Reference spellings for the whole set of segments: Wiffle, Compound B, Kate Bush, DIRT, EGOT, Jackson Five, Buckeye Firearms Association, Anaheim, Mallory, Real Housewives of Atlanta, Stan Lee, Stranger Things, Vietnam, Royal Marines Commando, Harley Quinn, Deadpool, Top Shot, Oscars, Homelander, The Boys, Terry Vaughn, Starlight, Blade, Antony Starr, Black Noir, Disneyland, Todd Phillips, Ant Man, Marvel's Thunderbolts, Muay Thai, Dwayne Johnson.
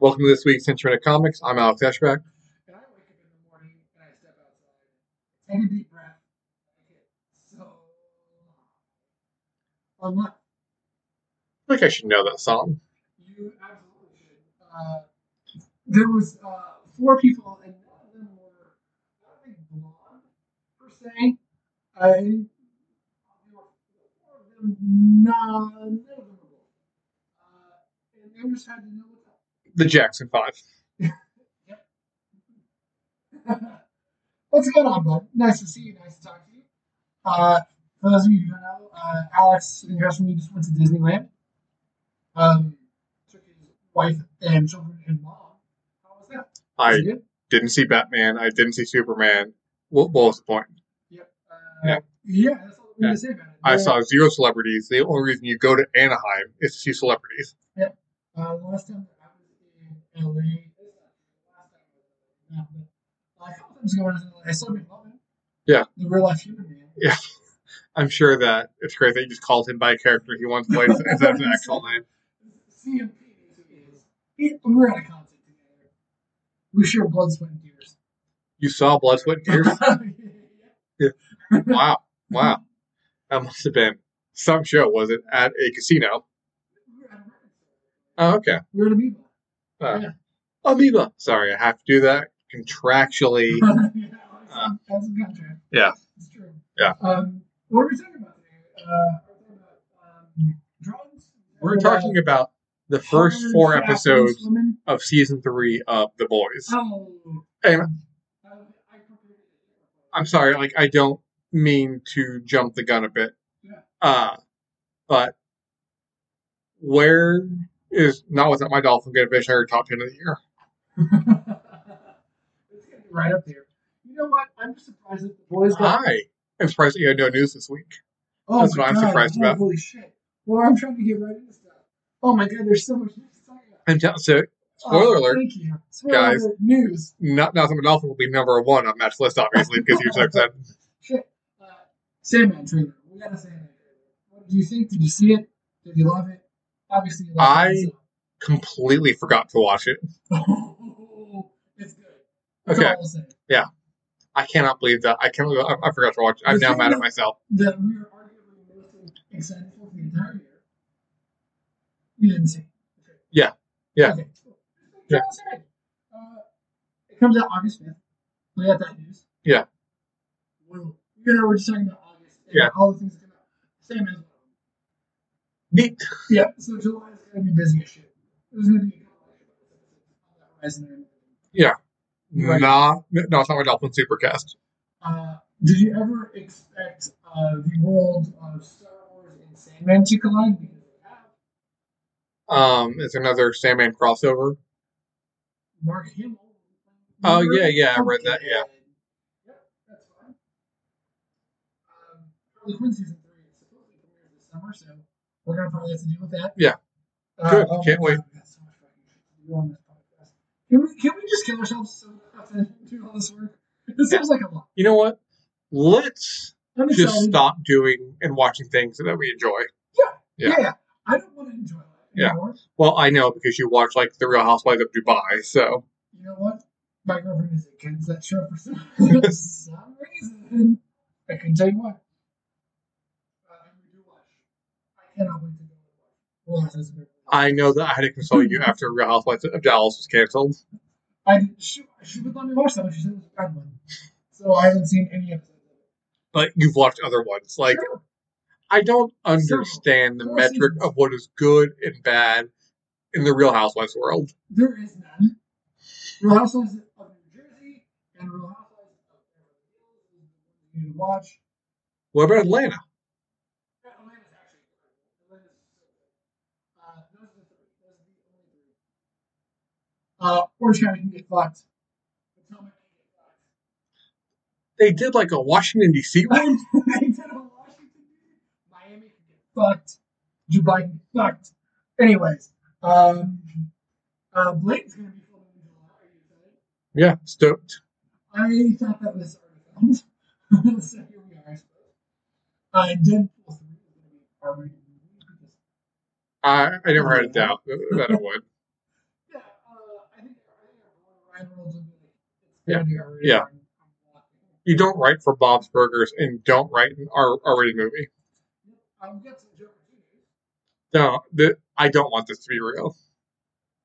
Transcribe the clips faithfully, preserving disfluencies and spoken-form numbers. Welcome to this week's Century of Comics. I'm Alex Ashbach. And I wake up in the morning and I step outside, take a deep breath, and it's so long. Um, I think I should know that song. You absolutely should. Uh, there was uh, four people, and none of them were not really blonde, per se. I, there were four of them, none, none of them were blonde. Uh, and they just had to know what The Jackson Five. Yep. What's going on, bud? Nice to see you. Nice to talk to you. Uh, for those of you who don't know, uh, Alex and Justin just went to Disneyland. Um, took his wife and children and mom. How was that? Was I didn't see Batman. I didn't see Superman. What, what was the point? Yep. Uh, yeah. Yeah, that's all I'm going to say about it. I yeah. saw zero celebrities. The only reason you go to Anaheim is to see celebrities. Yep. Uh, last time. Yeah. The real life human man. Yeah. I'm sure that it's great that you just called him by a character he once played instead of an actual name. C M P is. We were at a concert together. We shared blood, sweat, and tears. You saw blood, sweat, and tears? Yeah. Wow. Wow. That must have been some show, was it? At a casino. Oh, okay. We were at Amoeba. Uh, yeah. Amoeba. Sorry, I have to do that contractually. yeah, uh, that's a contract. Yeah. It's true. Yeah. Um, what are we talking about today? Uh, um, drugs? We're and, talking uh, about the first four episodes women? of season three of The Boys. Oh. And, I'm sorry, like, I don't mean to jump the gun a bit. Yeah. Uh, but where... Is not without my dolphin get a fish higher top ten of the year. It's gonna be right up there. You know what? I'm just surprised that the boys got. Hi. I'm surprised that you had no news this week. Oh That's my what God. I'm surprised oh, about. Holy shit. Well, I'm trying to get right into stuff. Oh my God, there's so much news to talk about. I'm telling so spoiler oh, alert. Thank you. Spoiler guys, alert news. Not not that my dolphin will be number one on Match List, obviously, because you said that. Shit. Uh, Sandman trailer. We gotta say that. What do you think? Did you see it? Did you love it? Obviously, you like I it, so. completely forgot to watch it. It's good. That's okay. All yeah, I cannot believe that. I can't. Believe I, I forgot to watch it. I'm the now mad at myself. That we were arguably most excited for the entire year. You didn't see. Okay. Yeah. Yeah. Okay. Yeah. Uh, it comes out August fifth. We got that news. Yeah. Well, you know, we're just talking about August. And yeah. All the things that come out. Same as. Neat. Yeah, so July is going to be busy as shit. There's going to be a horizon. Yeah. Right. Nah, no, it's not my Dolphin Supercast. Uh, did you ever expect uh, the world of Star Wars and Sandman to collide? Um, is there another Sandman crossover? Mark Hamill. Oh, yeah, yeah, I read that, yeah. Yeah, that's fine. Um, Harley Quinn season three is supposed to premiere this summer, so. We're going to probably have to deal with that. Yeah. Uh, Good. Oh, Can't wait. So much fun. Can, we, can we just kill ourselves so we have to do all this work? This yeah. seems like a lot. You know what? Let's just stop doing and watching things that we enjoy. Yeah. Yeah. yeah. I don't want to enjoy that anymore. Yeah. Well, I know because you watch, like, The Real Housewives of Dubai, so. You know what? My girlfriend is against that show for some reason. I couldn't tell you why. I know that I had to consult you after Real Housewives of Dallas was canceled. I she, she would let me watch that one. She said it was a bad one, so I haven't seen any episode of it. But you've watched other ones, like sure. I don't understand Several. the Four metric seasons. of what is good and bad in the Real Housewives world. There is none. Real Housewives of New Jersey and Real Housewives of Atlanta. You watch. What about Atlanta? Uh, Orange County can get fucked. Potomac can get fucked. They did like a Washington D C one. They did a Washington D C. Miami can get fucked. Dubai can get fucked. Anyways, um, uh, Uh, Blade's going to be filming in July. Yeah, stoked. I thought that was already filmed. So here we are, I suppose. Uh, Deadpool three is going to be an R-rated movie. Because... Uh, I never had a doubt that it would. Yeah, uh, I think Ryan Reynolds would be like, it's going to be R-rated. You don't write for Bob's Burgers and don't write an R-rated movie. I've got some Joker too. No, the, I don't want this to be real.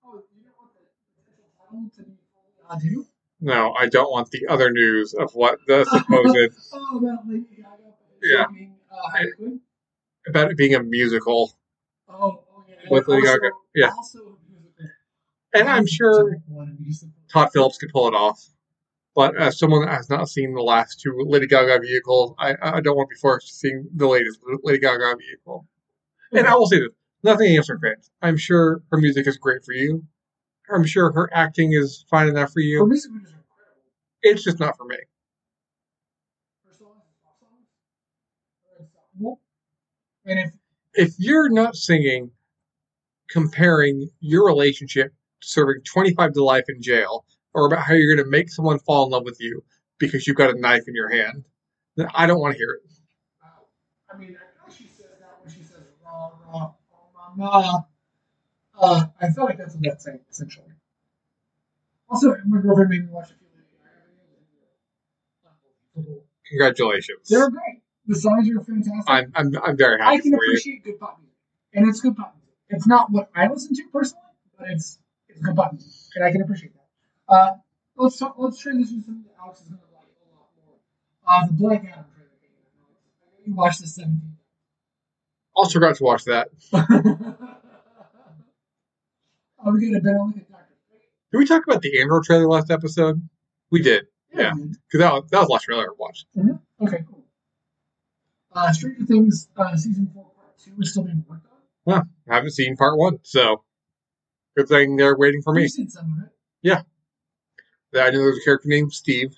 Oh, you don't want the potential title to be real? No, I don't want the other news of what the supposed... oh, about Lady Gaga. Yeah. Being, uh, I, about it being a musical. Oh, oh yeah. With Lady Gaga. Yeah. Also a musical. And I'm sure Todd Phillips could pull it off. But as someone that has not seen the last two Lady Gaga vehicles, I, I don't want to be forced to seeing the latest Lady Gaga vehicle. Okay. And I will say this. Nothing against her fans. I'm sure her music is great for you. I'm sure her acting is fine enough for you. Her music is incredible. It's just not for me. Her song is awesome. Her song. And if, if you're not singing, comparing your relationship to serving twenty-five to life in jail... or about how you're going to make someone fall in love with you because you've got a knife in your hand, then I don't want to hear it. Uh, I mean, I know she says that when she says, rah, rah, rah, rah, uh, I feel like that's what that's saying, essentially. Also, my girlfriend made me watch a few movies. Congratulations. They're great. The songs are fantastic. I'm I'm, I'm very happy for you. I can appreciate good pop music. And it's good pop music. It's not what I listen to personally, but it's, it's good pop music. And I can appreciate that. Uh, let's talk, let's transition to something that Alex is going to like a lot more. Uh, the Black Adam trailer. You watched the seventeenth. Also forgot to watch that. Are we going to better look at Doctor Fate? Did we talk about the Andor trailer last episode? We did. Yeah. Because yeah. that, that was the last trailer I ever watched. Mm-hmm. Okay, cool. Uh, Stranger Things uh, Season four, Part two is still being worked on. Huh. I haven't seen Part one, so good thing they're waiting for me. You've seen some of it. Yeah. I know there's a character named Steve.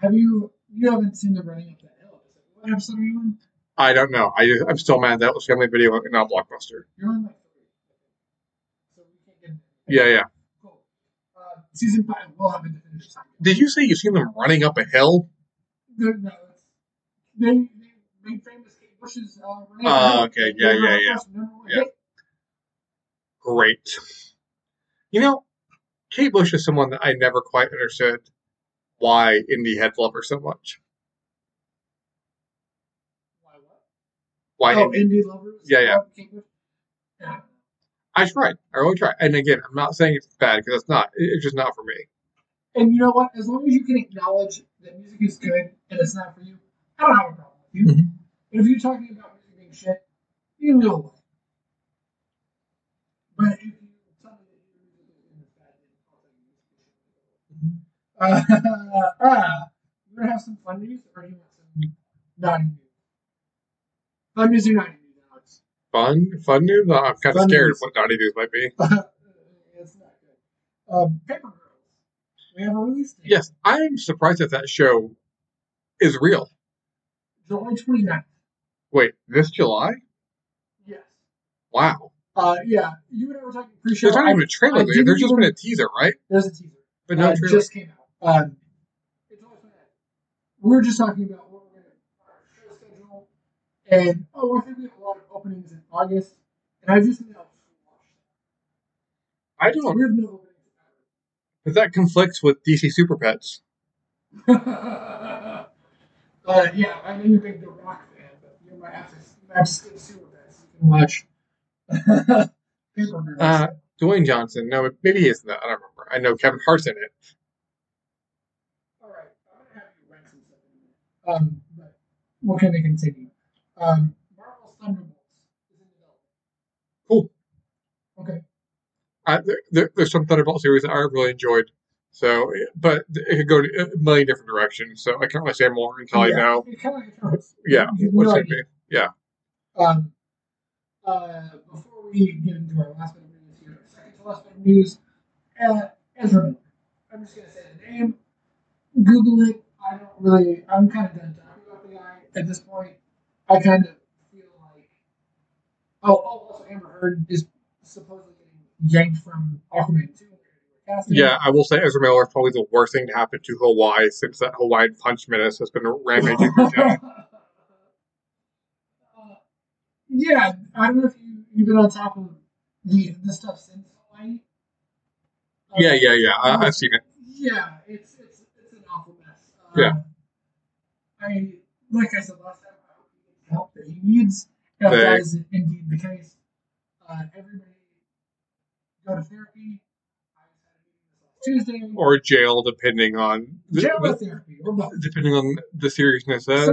Have you... You haven't seen the Running Up That Hill. What episode are you on? I don't know. I just, I'm still mad that was family video and not Blockbuster. You're on like three. So we can't get... Yeah, yeah. Cool. Uh, season five will have a definitive time. Did you say you've seen them running up a hill? No, no. They, they made famous Kate Bush's uh, Running Up Oh, uh, okay. Yeah, yeah, yeah. yeah. Great. You know... Kate Bush is someone that I never quite understood why Indy had loved her so much. Why what? Why oh, Indy loved her? Yeah, yeah. Kate Bush? Yeah. I tried. I really tried. And again, I'm not saying it's bad because it's not. It's just not for me. And you know what? As long as you can acknowledge that music is good and it's not for you, I don't have a problem with you. Mm-hmm. But if you're talking about music being shit, you can go away. But if you Uh, uh, uh, we're gonna have some fun news, or do you want some naughty news? Fun news or naughty news, Alex? Fun? Fun news? Oh, I'm kind of scared of what naughty news might be. It's not good. Um, Paper Girls. We have a release date. Yes, I am surprised that that show is real. July twenty-ninth. Wait, this July? Yes. Wow. Uh, yeah, you and I were talking pre-show. There's not even a trailer. I, I There's just been a teaser, right? There's a teaser. But no, uh, it just came out. Um, it's all fun. We were just talking about what we're going to show schedule, and oh, I think we have a lot of openings in August, and I just announced I don't. So we have no openings in August. But that conflicts with D C Super Pets. uh, yeah, I know you're a big The Rock fan, but you're my ass to Super Pets. You can watch. uh, Dwayne Johnson. No, maybe he isn't. I don't remember. I know Kevin Hart's in it. All right. I'm going to have you rank some stuff in a minute. Um, but we're going to continue. Um, Marvel's Thunderbolts is in development. Cool. Okay. Uh, there, there, there's some Thunderbolt series that I really enjoyed. So, but it could go in a million different directions. So I can't really say more until yeah, I know. It kind of like yeah. What's no it be? Yeah. Um, uh, before we get into our last bit of news here, second to last bit of news. Uh, Ezra Miller. I'm just going to say the name. Google it. I don't really... I'm kind of done talking about the guy at this point. I kind of feel like... Oh, oh also Amber Heard is supposedly getting yanked from Aquaman two Casting. Yeah, I will say Ezra Miller is probably the worst thing to happen to Hawaii since that Hawaiian punch menace has been rampaging the town. Yeah, I don't know if you, you've been on top of the the stuff since Hawaii. Uh, yeah, yeah, yeah. I, I've seen it. Yeah, it's it's it's an awful mess. Um, yeah. I mean, like I said last time, I hope he gets help that he needs. That they, is indeed the case. Uh, everybody go to therapy. Tuesday. Or jail, depending on the, jail or therapy, or both. Depending on the seriousness uh,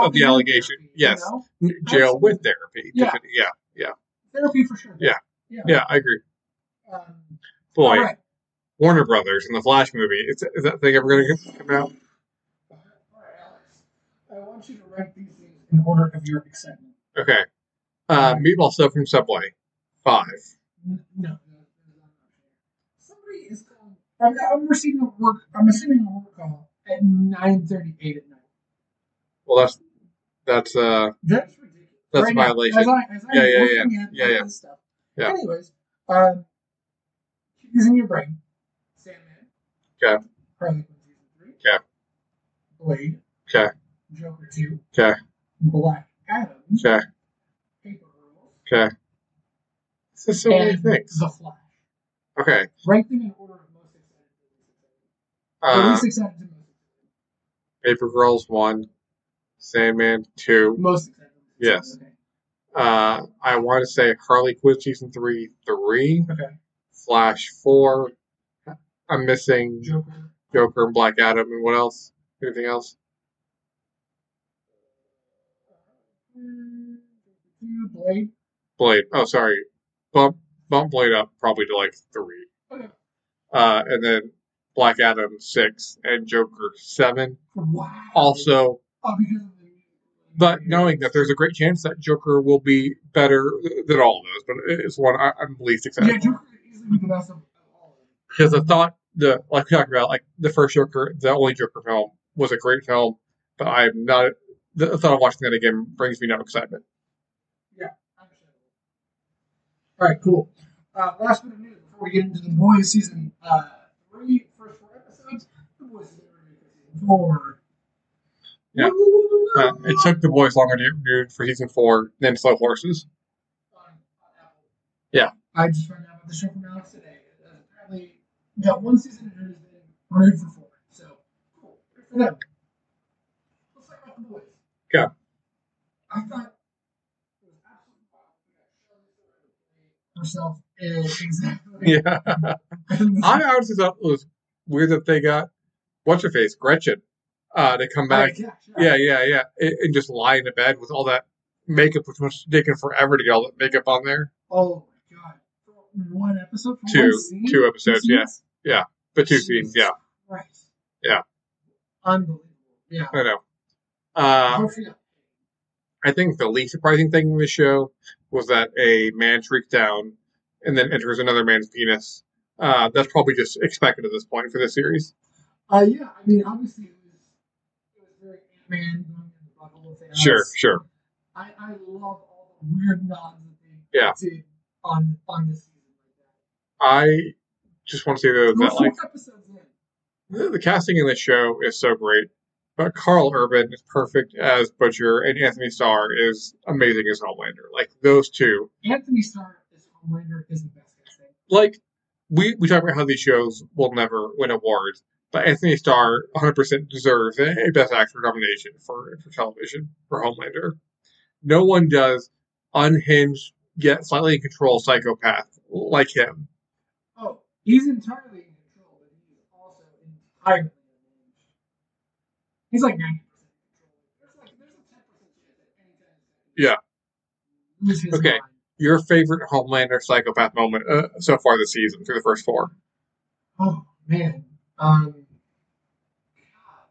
of the allegation. Therapy, yes, you know? Jail Absolutely. With therapy. Yeah. yeah, yeah. Therapy for sure. Yeah, yeah, yeah I agree. Um, Boy, right. Warner Brothers and the Flash movie. Is, is that thing ever going to come out? All right, Alex. I want you to rank these things in order of your excitement. Okay. Uh, right. Meatball stuff from Subway. Five. No. Somebody is. I'm, I'm receiving a work. I'm assuming a work call at nine thirty-eight at night. Well, that's that's uh that's ridiculous. That's right a violation. Now, as I, as yeah, I'm yeah, yeah, at yeah, yeah. This stuff. yeah. Anyways, uh, using your brain. Sandman. Okay. Harley Quinn season three. Okay. Blade. Okay. Joker two. Okay. Black Adam. Okay. Paper Girls. Okay. This is so many things. The Flash. Okay. Rank them in order. Uh, Paper Girls one, Sandman two. Most exciting. Yes. Okay. Uh, I want to say Harley Quinn season three, three. Okay. Flash four. I'm missing Joker, Joker and Black Adam, and what else? Anything else? Blade. Blade. Oh, sorry. Bump, bump Blade up probably to like three. Okay. Uh, and then. Black Adam six and Joker seven. Wow. Also, oh, but knowing that there's a great chance that Joker will be better than all of those, but it's one I, I'm least excited. Yeah, Joker is the best of all. Because I thought the like we talked about, like the first Joker, the only Joker film was a great film, but I'm not. The thought of watching that again brings me no excitement. Yeah, understandable. All right, cool. Uh, last bit of news before we get into the Boys season uh, three. Four. Yeah. Uh, it took The Boys longer to do for season four than Slow Horses. Yeah. I just found out about the show from Alex today. Uh, apparently, got one season and it has been renewed for four. So, cool. Good for them. Let's talk about The Boys. Yeah. I thought it was absolutely fine. Herself is exactly. Yeah. I honestly thought it was weird that they got. What's her face, Gretchen, uh, to come back. Right, yeah, yeah, yeah, yeah. It, and just lie in the bed with all that makeup, which was taking forever to get all that makeup on there. Oh my god! One episode, from two, one scene? two episodes, two yeah, yeah, but two Jeez. scenes, yeah, right, yeah, unbelievable, yeah. I know. Um, I think the least surprising thing in the show was that a man shrieks down and then enters another man's penis. Uh, that's probably just expected at this point for this series. Uh, yeah, I mean, obviously, it was, it was very Ant Man going in the bubble with Alex. Sure, sure. I, I love all the weird nods that they yeah. did on, on this season like that. I just want to say, though, that, like, the, the casting in this show is so great, but Carl Urban is perfect as Butcher, and Antony Starr is amazing as Homelander. Like, those two. Antony Starr as Homelander is the best casting. Like, we, we talk about how these shows will never win awards. But Antony Starr one hundred percent deserves a Best Actor nomination for, for television, for Homelander. No one does unhinged, yet slightly in control psychopath like him. Oh, he's entirely in control, but he's also entirely in control. He's like ninety percent in control. There's like, there's a ten percent chance that anytime. Yeah. Okay, mind. Your favorite Homelander psychopath moment uh, so far this season, through the first four? Oh, man. Um, God,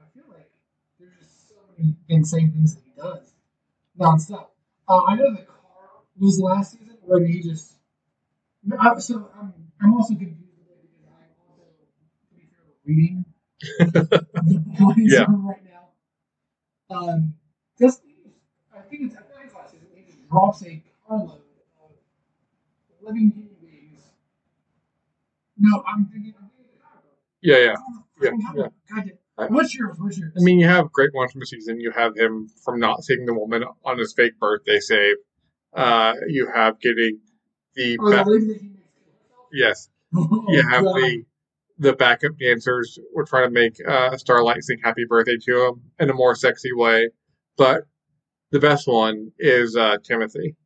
I feel like there's just so many insane things that he does nonstop. Uh, I know the car was last season where he just. I, so I'm I'm also confused because I'm also pretty sure reading the boys yeah. right now. Um, just I think it's at nine classes. He just drops a carload of living human beings No, I'm thinking. Yeah, yeah, yeah, yeah. God, what's yours? What's yours? I mean, you have great ones from the season. You have him from not taking the woman on his fake birthday save. Uh, you have getting the. Oh, back- the yes. Oh, you have God. the the backup dancers were trying to make uh, Starlight sing "Happy Birthday" to him in a more sexy way, but the best one is uh, Timothy.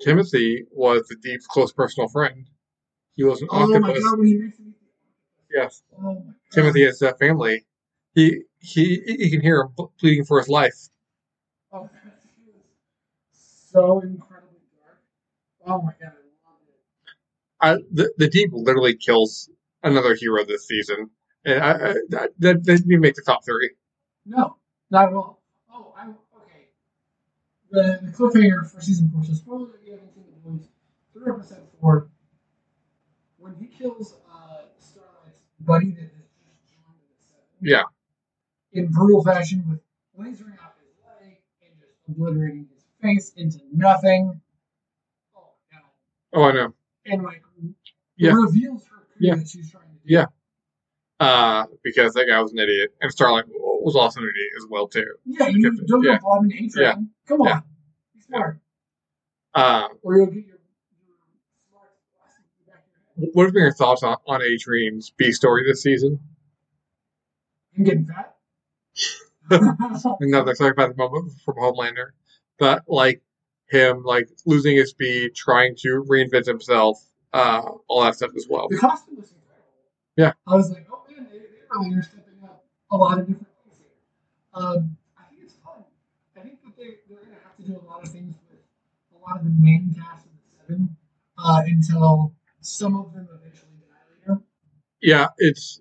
Timothy was the Deep's close personal friend. He was an oh octopus. My God, he makes me... Yes. Oh my God. Timothy has a family. He he he can hear him pleading for his life. Oh, so incredibly dark. Oh my God, I love it. I, the the Deep literally kills another hero this season, and I, I, that that didn't make the top three. No, not at all. Oh, I'm okay. The, the cliffhanger for season four. So spoilers if you haven't seen The Boys. Three episode four. When he kills uh, Starlight's buddy that is just joined at the seven. Yeah. In brutal fashion with lasering off his leg and just obliterating his face into nothing. Oh, God. Oh, I know. And, like, yeah. reveals her crew yeah. that she's trying to do. Yeah. Uh, because that guy was an idiot. And Starlight was also an idiot as well, too. Yeah, you because, don't yeah. go Bob and hate yeah. Come on. Yeah. Be smart. Uh, or you'll get your What have been your thoughts on, on Adrian's B story this season? I'm getting fat. Another talk about the moment from Homelander, but like him, like losing his speed, trying to reinvent himself, uh, all that stuff as well. The costume was incredible. Yeah, I was like, oh man, they, they really are stepping up a lot of different things here. Um, I think it's fun. I think that they they're going to have to do a lot of things with a lot of the main cast of the seven uh, until. Some of them eventually die later. Yeah, it's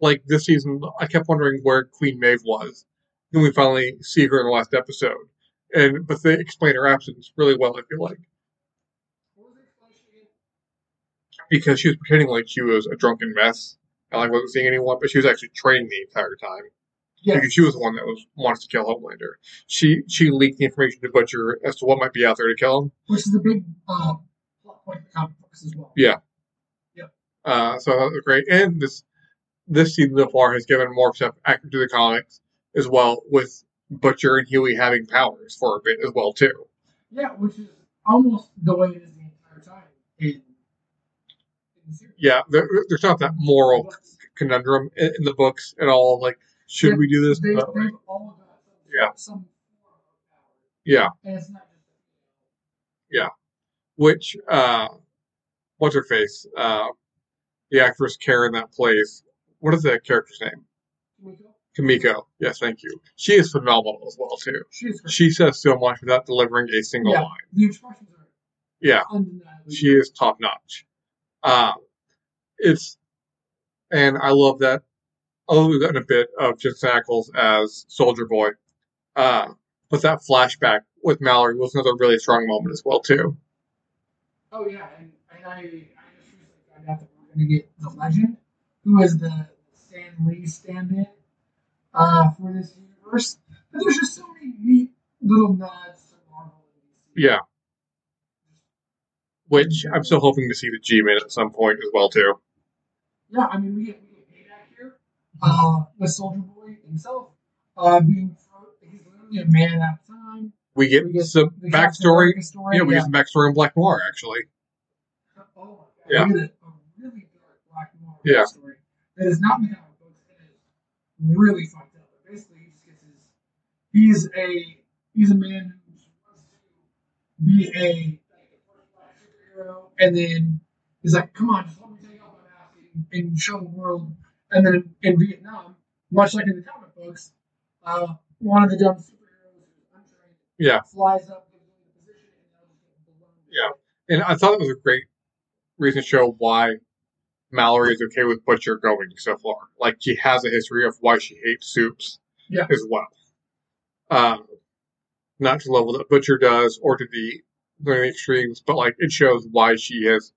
like this season, I kept wondering where Queen Maeve was. Then we finally see her in the last episode. And but they explain her absence really well, I feel like. What was the explanation again? Because she was pretending like she was a drunken mess. And like wasn't seeing anyone, but she was actually training the entire time. Yes. Because she was the one that was wants to kill Homelander. She she leaked the information to Butcher as to what might be out there to kill him. Which is a big uh like the comic books as well. Yeah. Yeah. Uh, so that was great. And this this season so far has given more stuff accurate to the comics as well, with Butcher and Huey having powers for a bit as well, too. Yeah, which is almost the way it is the entire time in, in the series. Yeah, there, there's not that moral conundrum in, in the books at all. Like, should yeah, we do this? They, they've right? all got yeah. some form of power. Yeah. And it's not just that. Yeah. Which, uh, what's her face? Uh, the actress Karen that plays, what is that character's name? Kimiko. Kimiko. Yes, thank you. She is phenomenal as well, too. She is great. She says so much without delivering a single yeah, line. The expressions are yeah. undeniably she good. Is top notch. Uh, it's, and I love that, oh, we've gotten a bit of Jensen Ackles as Soldier Boy. Uh, but that flashback with Mallory was another really strong moment as well, too. Oh, yeah, and, and I, I just recently found out that we're going to get the legend, who is the Stan Lee stand-in uh, for this universe. But there's just so many neat little nods to Marvel. Yeah. Which I'm still hoping to see the G-Man at some point as well, too. Yeah, I mean, we get we get paid out here uh, with Soldier Boy himself uh, being from, he's literally a man out of time. We get, we get some backstory. Yeah, we yeah. get some backstory on Black Noir, actually. Oh, my God. Yeah. We get a really dark Black Noir yeah. backstory that is not in the comic books and is really fucked up. But basically, he just gets his. He's a, he's a man who wants to be a superhero, and then he's like, come on, just let me take off my mask and, and show the world. And then in Vietnam, much like in the comic books, uh, one of the dumb Yeah. Flies up in the position and below. Yeah. And I thought it was a great reason to show why Mallory is okay with Butcher going so far. Like, she has a history of why she hates soups yeah. as well. Um, not to the level that Butcher does or to the, the extremes, but, like, it shows why she has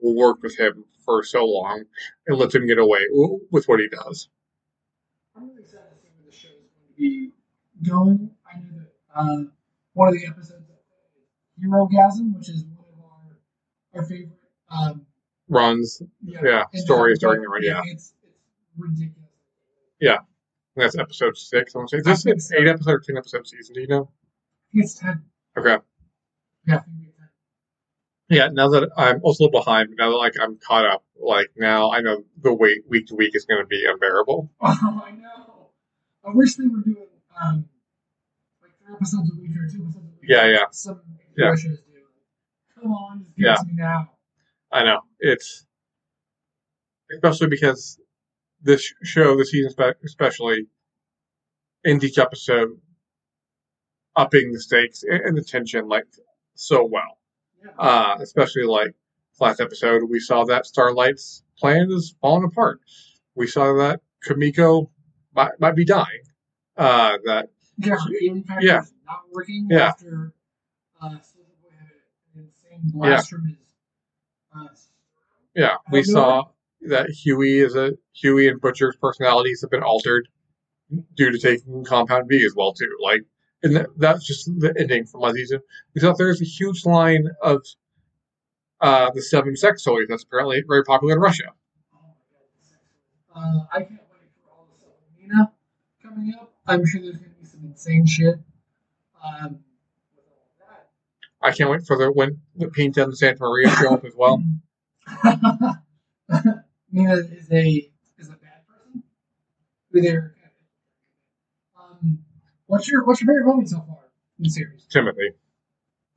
worked with him for so long and lets him get away with what he does. I'm really excited to see where the show is going to be going. I know that. Uh, One of the episodes, Herogasm, which is one of our our favorite um, runs, yeah, yeah stories during the run. Yeah, it's, it's ridiculous. Yeah, and that's episode six. I want to say is this an so. eight episode or ten episode season? Do you know? It's ten. Okay. Yeah. Yeah. Now that I'm also behind, but now that like I'm caught up, like now I know the wait week to week is going to be unbearable. Oh, I know. I wish they were doing um, like three episodes a week or two episodes a week. Yeah, yeah. Some yeah. Russians do. Come on, just give yeah. it to me now. I know it's especially because this show, this season especially, in each episode, upping the stakes and the tension like so well. Yeah. Uh, especially like last episode, we saw that Starlight's plan is falling apart. We saw that Kimiko might, might be dying. Uh, that yeah, her yeah. is not working yeah. after uh, Soldier Boy had an insane blast yeah. from his. Uh, yeah, we saw it. that Huey is a Huey and Butcher's personalities have been altered due to taking Compound B as well too. Like. And that, that's just the ending from last season. We thought there's a huge line of uh, the seven sex toys that's apparently very popular in Russia. Oh my God, uh, I can't wait for all the Selena coming up. I'm sure there's going to be some insane shit. Um, I can't wait for the when the Pinta and the Santa Maria show up as well. Nina is a is a bad person. Either. What's your what's your favorite moment so far in the series? Timothy.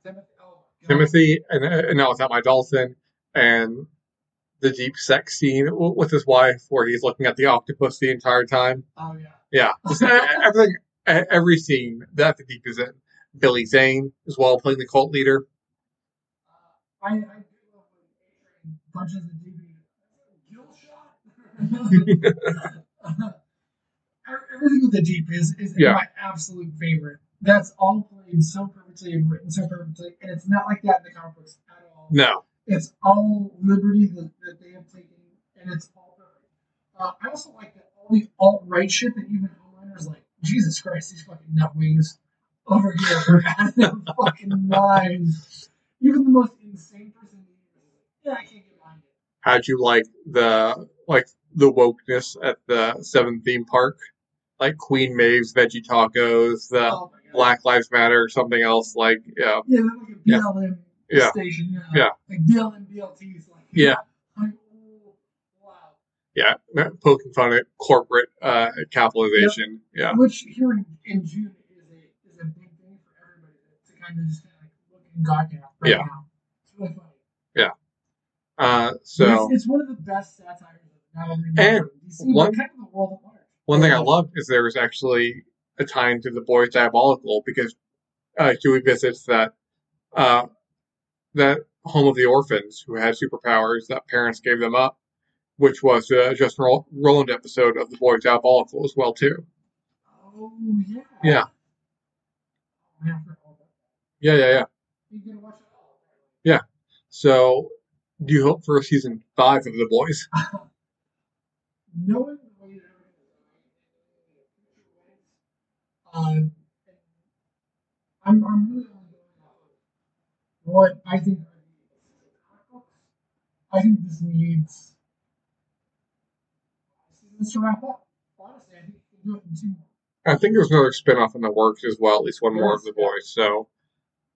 Timothy. Oh, Timothy and, and now it's not my dolphin and the deep sex scene with his wife where he's looking at the octopus the entire time. Oh yeah. Yeah. Everything. Every scene that the Deep is in. Billy Zane as well playing the cult leader. Uh, I I do love when punches the Deep. Gill shot. Everything with the Deep is, is yeah. my absolute favorite. That's all played so perfectly and written so perfectly, and it's not like that in the comic books at all. No. It's all liberty that, that they have taken, and it's all perfect. Uh, I also like that all the alt-right shit that even Homelander's like, Jesus Christ, these fucking nutwings over here are out of their fucking minds. Even the most insane person yeah, I can't get behind it. How'd you like the, like, the wokeness at the seventh theme park? Like Queen Maeve's Veggie Tacos, the oh Black Lives Matter, or something else like yeah, yeah, like a B L M yeah. station, yeah, yeah, like B L M B L Ts, like yeah, like, oh, wow, yeah, poking fun at corporate uh, capitalization, yep. yeah, which here in, in June is a is a big thing for everybody to kind of just kind of like look in goddamn right yeah. now. It's really funny. Yeah, uh, so it's, it's one of the best satires not only in D C but kind of the world at large. One thing I loved is there was actually a tie into The Boys' Diabolical because uh, Huey visits that uh, that home of the orphans who had superpowers that parents gave them up, which was a Justin Roiland episode of The Boys' Diabolical as well, too. Oh, yeah. Yeah. Yeah, yeah, yeah. You can watch it all. Yeah. So, do you hope for season five of The Boys? No one. Um, I'm, I'm really on what I think I think this needs this to wrap up. Honestly, I think we can do it in two more. I think there's another spin-off in the works as well, at least one yes. more of The Boys. So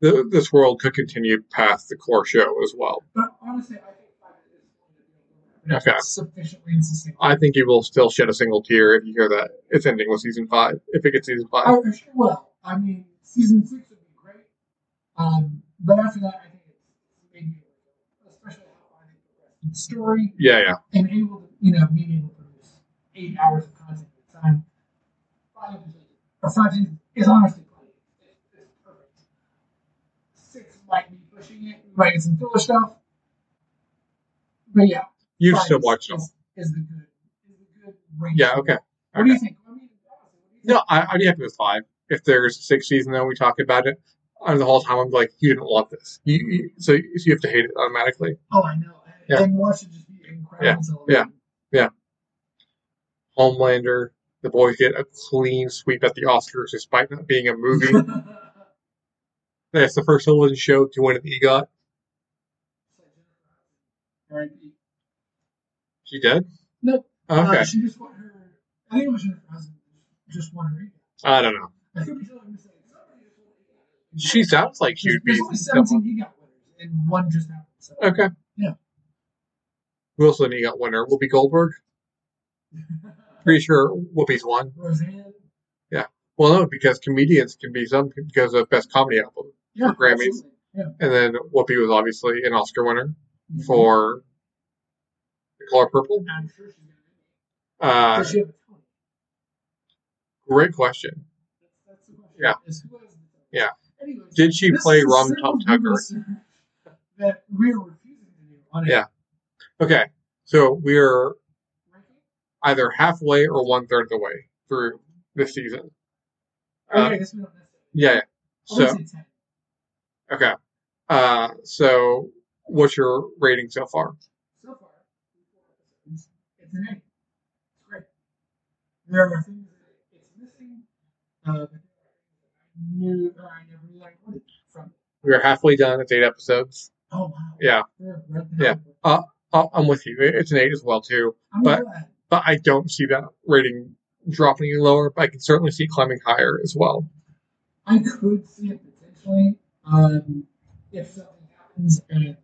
the, this world could continue past the core show as well. But honestly, I think five is going to be okay. sufficiently and sustainable. I think you will still shed a single tear if you hear that it's ending with season five. If it gets season five. Oh, well, I mean, season six would be great. Um, but after that, I think it's maybe, especially how I think the story. Yeah, yeah. And able to, you know, being able to produce eight hours of content at a time. Five or five is honestly great. It's perfect. Six might be pushing it. We might get some filler stuff. But yeah. You still watch it all. Is the good, is the good range. Yeah, okay. What okay. do you think? I mean, no, I, I'd be happy with five. If there's a sixth season, though, we talk about it, and the whole time I'm like, you didn't love this. You, you, so, so you have to hate it automatically. Oh, I know. Yeah. And watch it just be incredible. Yeah. yeah, yeah. Homelander, The Boys get a clean sweep at the Oscars despite not being a movie. That's the first television show to win an E G O T. R I P. She did? Nope. Okay. Uh, she just won her. I think it was her husband. Just won her. I don't know. I could be telling myself. She sounds like she'd be. There's only seventeen EGOT winners, and one just happened. So. Okay. Yeah. Who else was an EGOT winner? Whoopi Goldberg. Pretty sure Whoopi's won. Roseanne. Yeah. Well, no, because comedians can be some because of Best Comedy Album yeah, for Grammys, absolutely. Yeah. And then Whoopi was obviously an Oscar winner mm-hmm. for The Color Purple. I'm sure she's gonna win. Does she have a point? Great question. That's the question. Yeah. Is who has the yeah. Anyways, did she play Rum Tum Tugger? That we're refusing to do on it. Yeah. Okay. So we're either halfway or one third of the way through this season. Okay, uh, I guess we don't miss it. Yeah. So. Okay. Uh, so what's your rating so far? So far, it's an eight. It's great. There are things that it's missing. Uh, New, uh, I never liked it from. We are halfway done. It's eight episodes. Oh wow! Yeah, yeah. yeah. Uh, uh, I'm with you. It's an eight as well too. I'm but glad. But I don't see that rating dropping any lower. But I can certainly see climbing higher as well. I could see it potentially um, if something happens and it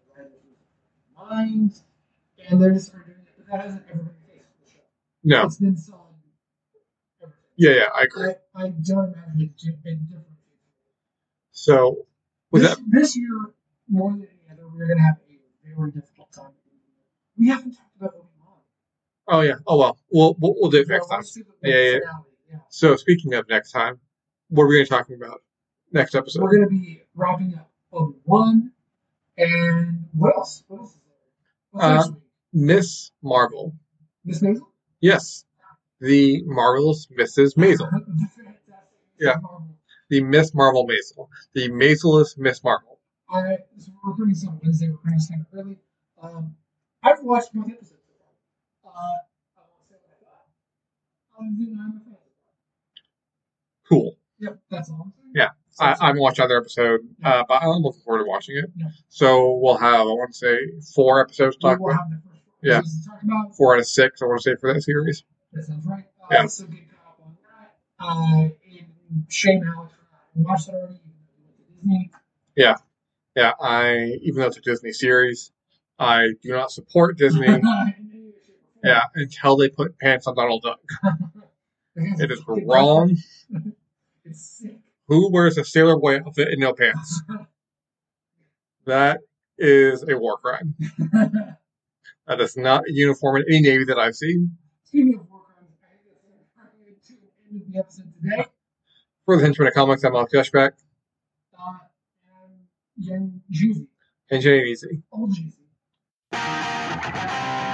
minds and they're just doing it. But that hasn't ever been the case for the show. No, it's been solid. Yeah, yeah, I agree. I, I don't imagine it's been different. So, was this, that... this year, more than any other, we're going to have a very difficult time. We haven't talked about what we want. Oh, yeah. Oh, well. We'll, we'll, we'll do it next time. Yeah, yeah, yeah. So, speaking of next time, what are we going to be talking about next episode? We're going to be wrapping up on one. And what else? What else is there? Uh, Miss Marvel. Miss Marvel? Yes. The Marvelous Missus Maisel. Yeah. The Miss Marvel Maisel. The Maiselous Miss Marvel. All right. So we're recording this on Wednesday. We're recording this early. Um, I've watched both episodes. Uh, I won't say what I thought. Other than I'm a fan. Cool. Yep. That's all I'm saying. Yeah. So I, I haven't watched either episode, yeah. uh, but I'm looking forward to watching it. Yeah. So we'll have, I want to say, four episodes to talk we'll about. Have the first yeah. To talk about. Four out of six, I want to say, for that series. That sounds right. Uh, yeah. So good job on that. Uh, and shame Alex for not watching that already. Disney. Yeah, yeah. I even though it's a Disney series, I do not support Disney. Yeah, until they put pants on Donald Duck. It is wrong. It's sick. Who wears a Sailor Boy outfit and no pants? That is a war crime. That is not a uniform in any navy that I've seen. Speaking of war crimes, I think that's going to the end of the episode today. For the Henchman of Comics, I'm Alex Ashbach. Uh, and Jen Jeezy. And Jen Jeezy. Old Jeezy.